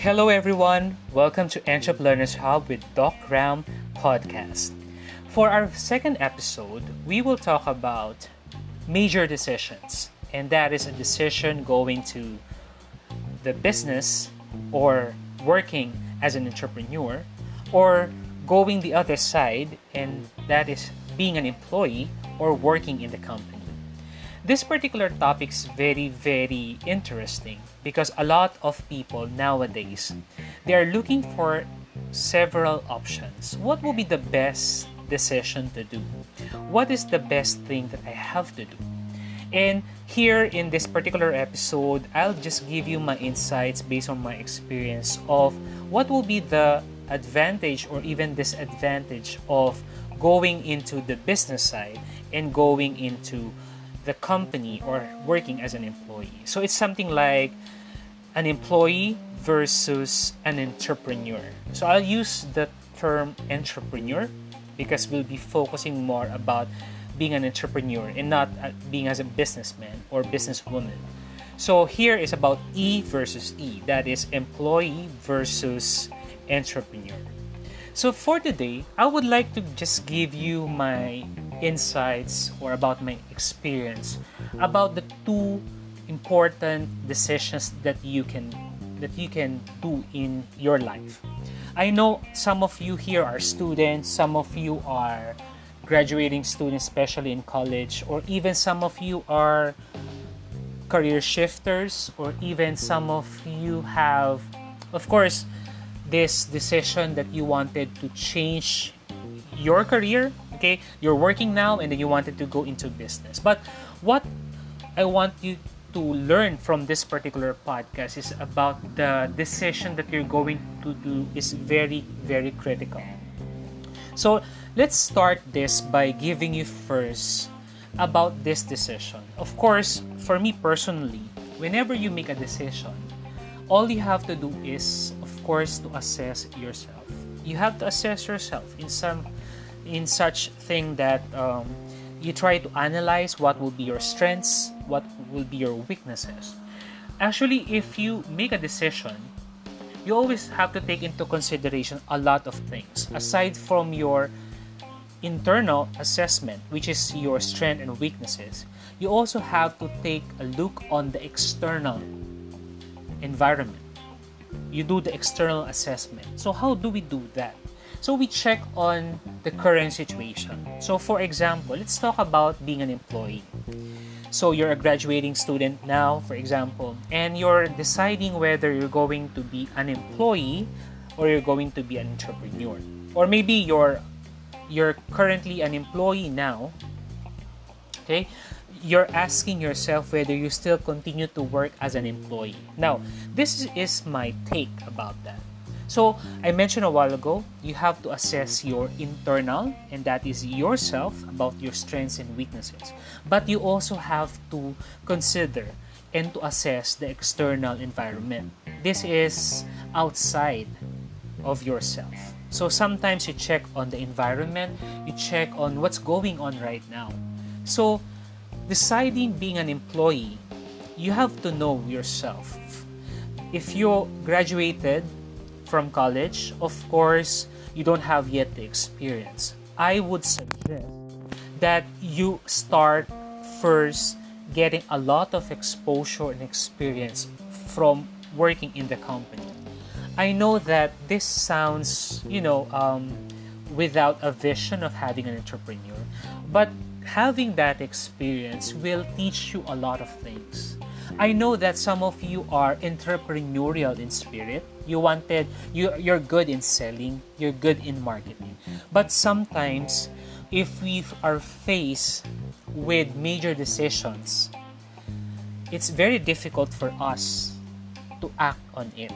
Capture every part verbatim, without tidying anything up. Hello everyone! Welcome to Entrop Learners Hub with Doc Ram Podcast. For our second episode, we will talk about major decisions, and that is a decision going to the business or working as an entrepreneur or going the other side, and that is being an employee or working in the company. This particular topic is very, very interesting because a lot of people nowadays, they are looking for several options. What will be the best decision to do? What is the best thing that I have to do? And here in this particular episode, I'll just give you my insights based on my experience of what will be the advantage or even disadvantage of going into the business side and going into the company or working as an employee. So it's something like an employee versus an entrepreneur. So I'll use the term entrepreneur because we'll be focusing more about being an entrepreneur and not being as a businessman or businesswoman. So here is about E versus E, that is employee versus entrepreneur. So for today, I would like to just give you my insights or about my experience about the two important decisions that you can that you can do in your life. I know some of you here are students, some of you are graduating students, especially in college, or even some of you are career shifters, or even some of you have, of course, this decision that you wanted to change your career. Okay, you're working now and then you wanted to go into business. But what I want you to learn from this particular podcast is about the decision that you're going to do is very, very critical. So let's start this by giving you first about this decision. Of course, for me personally, whenever you make a decision, all you have to do is, of course, to assess yourself. You have to assess yourself in some in such thing that um, you try to analyze what will be your strengths, what will be your weaknesses. Actually, if you make a decision, you always have to take into consideration a lot of things aside from your internal assessment, which is your strength and weaknesses. You also have to take a look on the external environment. You do the external assessment. So how do we do that? So we check on the current situation. So for example, let's talk about being an employee. So you're a graduating student now, for example, and you're deciding whether you're going to be an employee or you're going to be an entrepreneur. Or maybe you're you're currently an employee now. Okay? You're asking yourself whether you still continue to work as an employee. Now, this is my take about that. So, I mentioned a while ago, you have to assess your internal, and that is yourself, about your strengths and weaknesses. But you also have to consider and to assess the external environment. This is outside of yourself. So, sometimes you check on the environment, you check on what's going on right now. So, deciding being an employee, you have to know yourself. If you graduated from college, of course, you don't have yet the experience. I would suggest that you start first getting a lot of exposure and experience from working in the company. I know that this sounds, you know, um, without a vision of having an entrepreneur, but having that experience will teach you a lot of things. I know that some of you are entrepreneurial in spirit. You wanted, you, you're good in selling, you're good in marketing. But sometimes, if we are faced with major decisions, it's very difficult for us to act on it.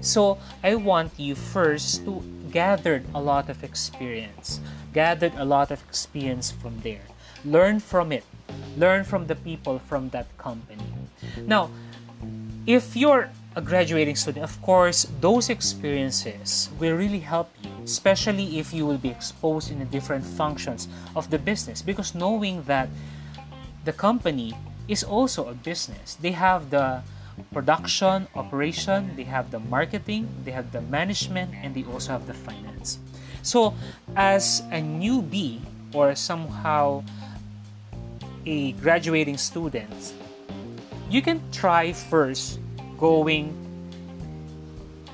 So, I want you first to gather a lot of experience. Gathered a lot of experience from there. Learn from it. Learn from the people from that company. Now, if you're a graduating student, of course, those experiences will really help you, especially if you will be exposed in the different functions of the business, because knowing that the company is also a business. They have the production, operation, they have the marketing, they have the management, and they also have the finance. So, as a newbie or somehow a graduating student, you can try first going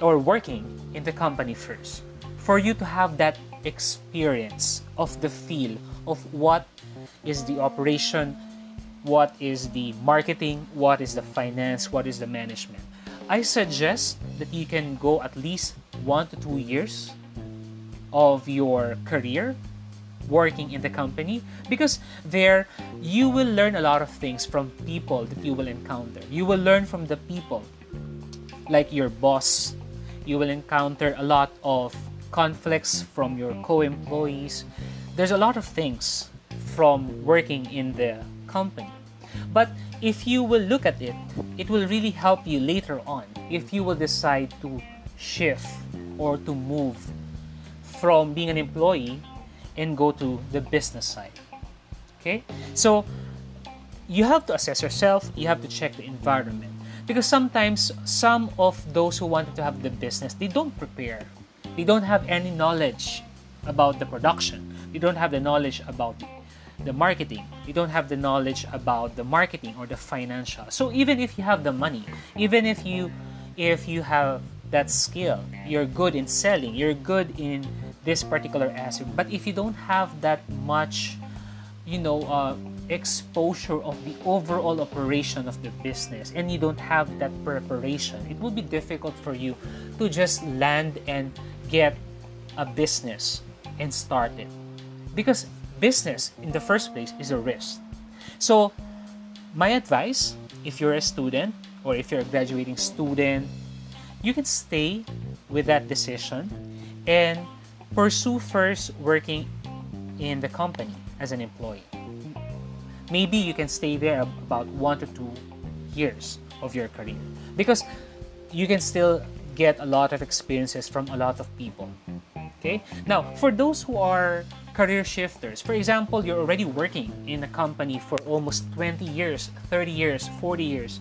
or working in the company first for you to have that experience of the feel of what is the operation, what is the marketing, what is the finance, what is the management. I suggest that you can go at least one to two years of your career working in the company, because there you will learn a lot of things from people that you will encounter. You will learn from the people like your boss. You will encounter a lot of conflicts from your co-employees. There's a lot of things from working in the company. But if you will look at it, it will really help you later on if you will decide to shift or to move from being an employee and go to the business side. Okay? So, you have to assess yourself, you have to check the environment. Because sometimes, some of those who wanted to have the business, they don't prepare. They don't have any knowledge about the production. They don't have the knowledge about the, the marketing. They don't have the knowledge about the marketing or the financial. So, even if you have the money, even if you, if you have that skill, you're good in selling, you're good in this particular aspect, but if you don't have that much, you know, uh, exposure of the overall operation of the business, and you don't have that preparation, it will be difficult for you to just land and get a business and start it, because business in the first place is a risk. So my advice, if you're a student or if you're a graduating student, you can stay with that decision and pursue first working in the company as an employee. Maybe you can stay there about one to two years of your career, because you can still get a lot of experiences from a lot of people. Okay? Now, for those who are career shifters, for example, you're already working in a company for almost twenty years, thirty years, forty years,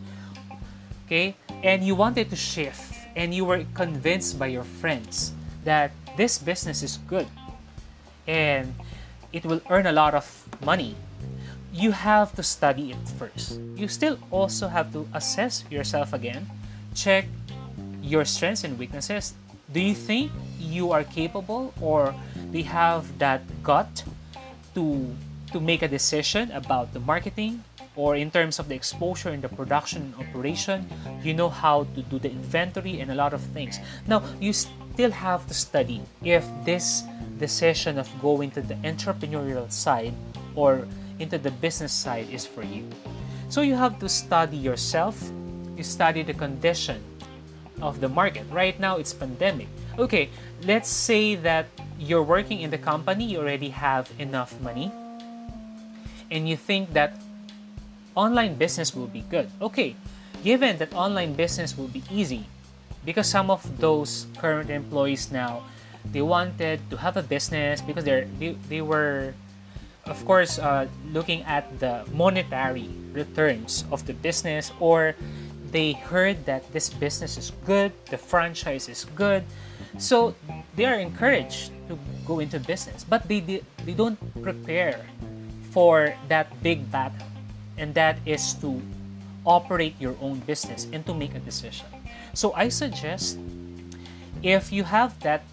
okay? And you wanted to shift, and you were convinced by your friends that this business is good and it will earn a lot of money. You have to study it first. You still also have to assess yourself again, check your strengths and weaknesses. Do you think you are capable, or do you have that gut to, to make a decision about the marketing, or in terms of the exposure in the production and operation, you know how to do the inventory and a lot of things. Now, you st- still have to study if this decision of going to the entrepreneurial side or into the business side is for you. So you have to study yourself, you study the condition of the market. Right now, it's pandemic. Okay, let's say that you're working in the company, you already have enough money, and you think that online business will be good. Okay, given that online business will be easy, because some of those current employees now, they wanted to have a business because they're, they they were, of course, uh, looking at the monetary returns of the business, or they heard that this business is good, the franchise is good, so they are encouraged to go into business, but they they, they don't prepare for that big battle, and that is to operate your own business and to make a decision. So I suggest, if you have that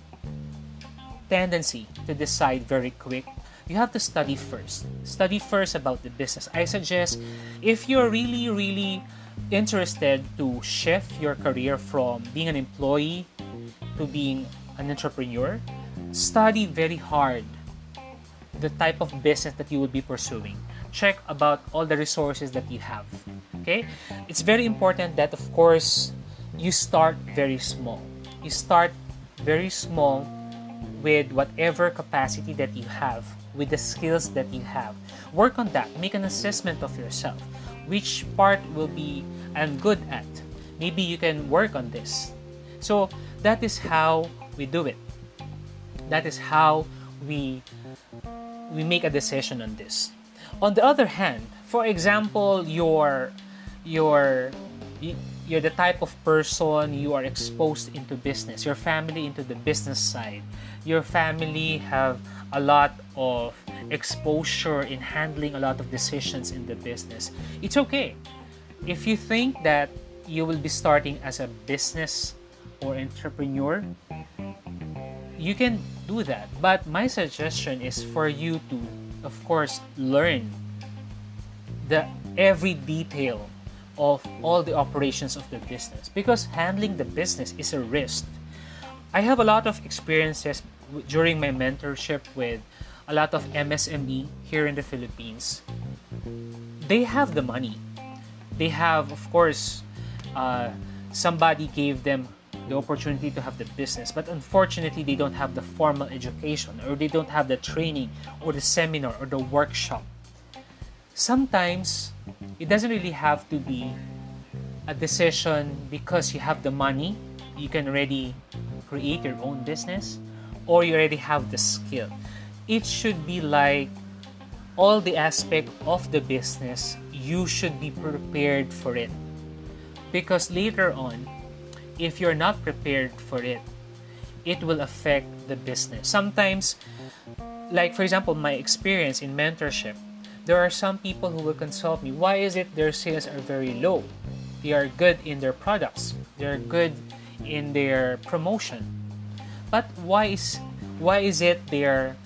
tendency to decide very quick, you have to study first. Study first about the business. I suggest, if you're really, really interested to shift your career from being an employee to being an entrepreneur, study very hard the type of business that you will be pursuing. Check about all the resources that you have. Okay? It's very important that, of course, you start very small. You start very small with whatever capacity that you have, with the skills that you have. Work on that. Make an assessment of yourself. Which part will be I'm good at? Maybe you can work on this. So that is how we do it. That is how we we make a decision on this. On the other hand, for example, your your you're the type of person you are exposed into business, your family into the business side, your family have a lot of exposure in handling a lot of decisions in the business. It's okay if you think that you will be starting as a business or entrepreneur. You can do that, but my suggestion is for you to, of course, learn the every detail of all the operations of the business, because handling the business is a risk. I have a lot of experiences during my mentorship with a lot of M S M E here in the Philippines. They have the money. They have, of course, uh, somebody gave them the opportunity to have the business, but unfortunately, they don't have the formal education, or they don't have the training or the seminar or the workshop. Sometimes, it doesn't really have to be a decision because you have the money, you can already create your own business, or you already have the skill. It should be like all the aspect of the business, you should be prepared for it. Because later on, if you're not prepared for it, it will affect the business. Sometimes, like for example, my experience in mentorship, there are some people who will consult me. Why is it their sales are very low? They are good in their products. They are good in their promotion. But why is why is it their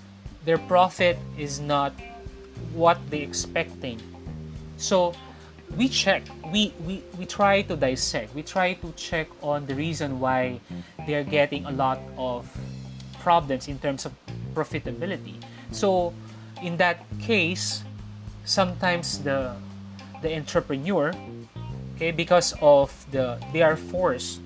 their profit is not what they expecting? So we check, we, we, we try to dissect, we try to check on the reason why they are getting a lot of problems in terms of profitability. So in that case, sometimes the the entrepreneur, okay, because of the they are forced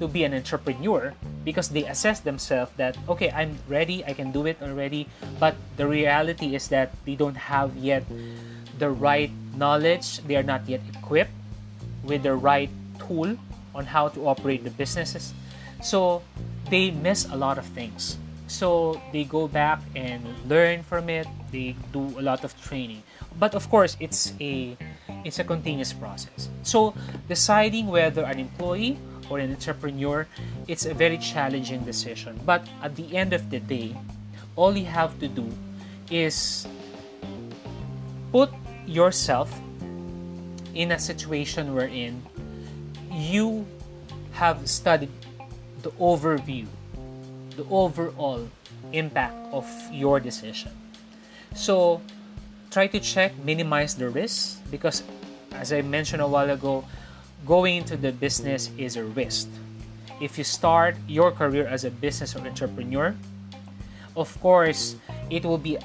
to be an entrepreneur because they assess themselves that, okay, I'm ready, I can do it already, but the reality is that they don't have yet the right knowledge, they are not yet equipped with the right tool on how to operate the businesses, so they miss a lot of things. So they go back and learn from it, they do a lot of training, but of course it's a it's a continuous process. So deciding whether an employee or an entrepreneur, it's a very challenging decision, but at the end of the day, all you have to do is put yourself in a situation wherein you have studied the overview, the overall impact of your decision. So try to check, minimize the risk, because as I mentioned a while ago, going into the business is a risk. If you start your career as a business or entrepreneur, of course, it will be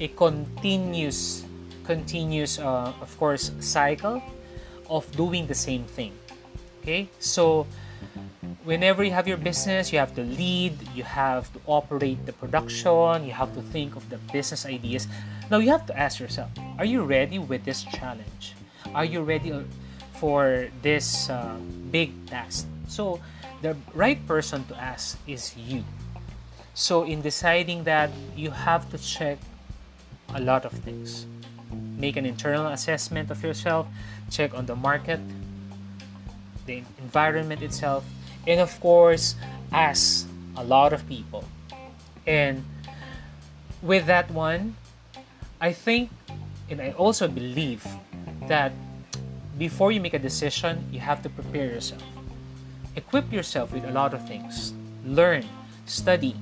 a continuous, continuous, uh, of course, cycle of doing the same thing. Okay, so whenever you have your business, you have to lead, you have to operate the production, you have to think of the business ideas. Now you have to ask yourself, are you ready with this challenge? Are you ready for this uh, big task? So the right person to ask is you. So in deciding that, you have to check a lot of things. Make an internal assessment of yourself, check on the market, the environment itself, and of course, ask a lot of people. And with that one, I think, and I also believe that before you make a decision, you have to prepare yourself. Equip yourself with a lot of things. Learn, study,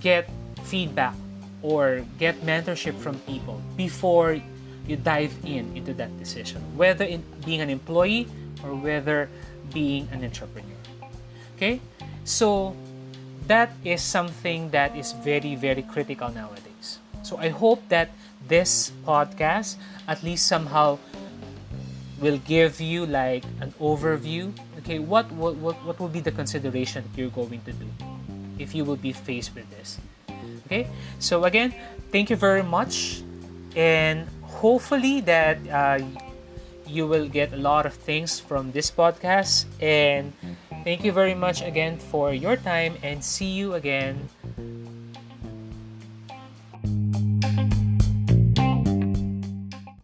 get feedback, or get mentorship from people before you dive in into that decision, whether in being an employee or whether being an entrepreneur. Okay, so that is something that is very, very critical nowadays. So I hope that this podcast at least somehow will give you like an overview. Okay, what what what, what will be the consideration that you're going to do if you will be faced with this? Okay, so again, thank you very much, and hopefully that uh, you will get a lot of things from this podcast. And thank you very much again for your time, and see you again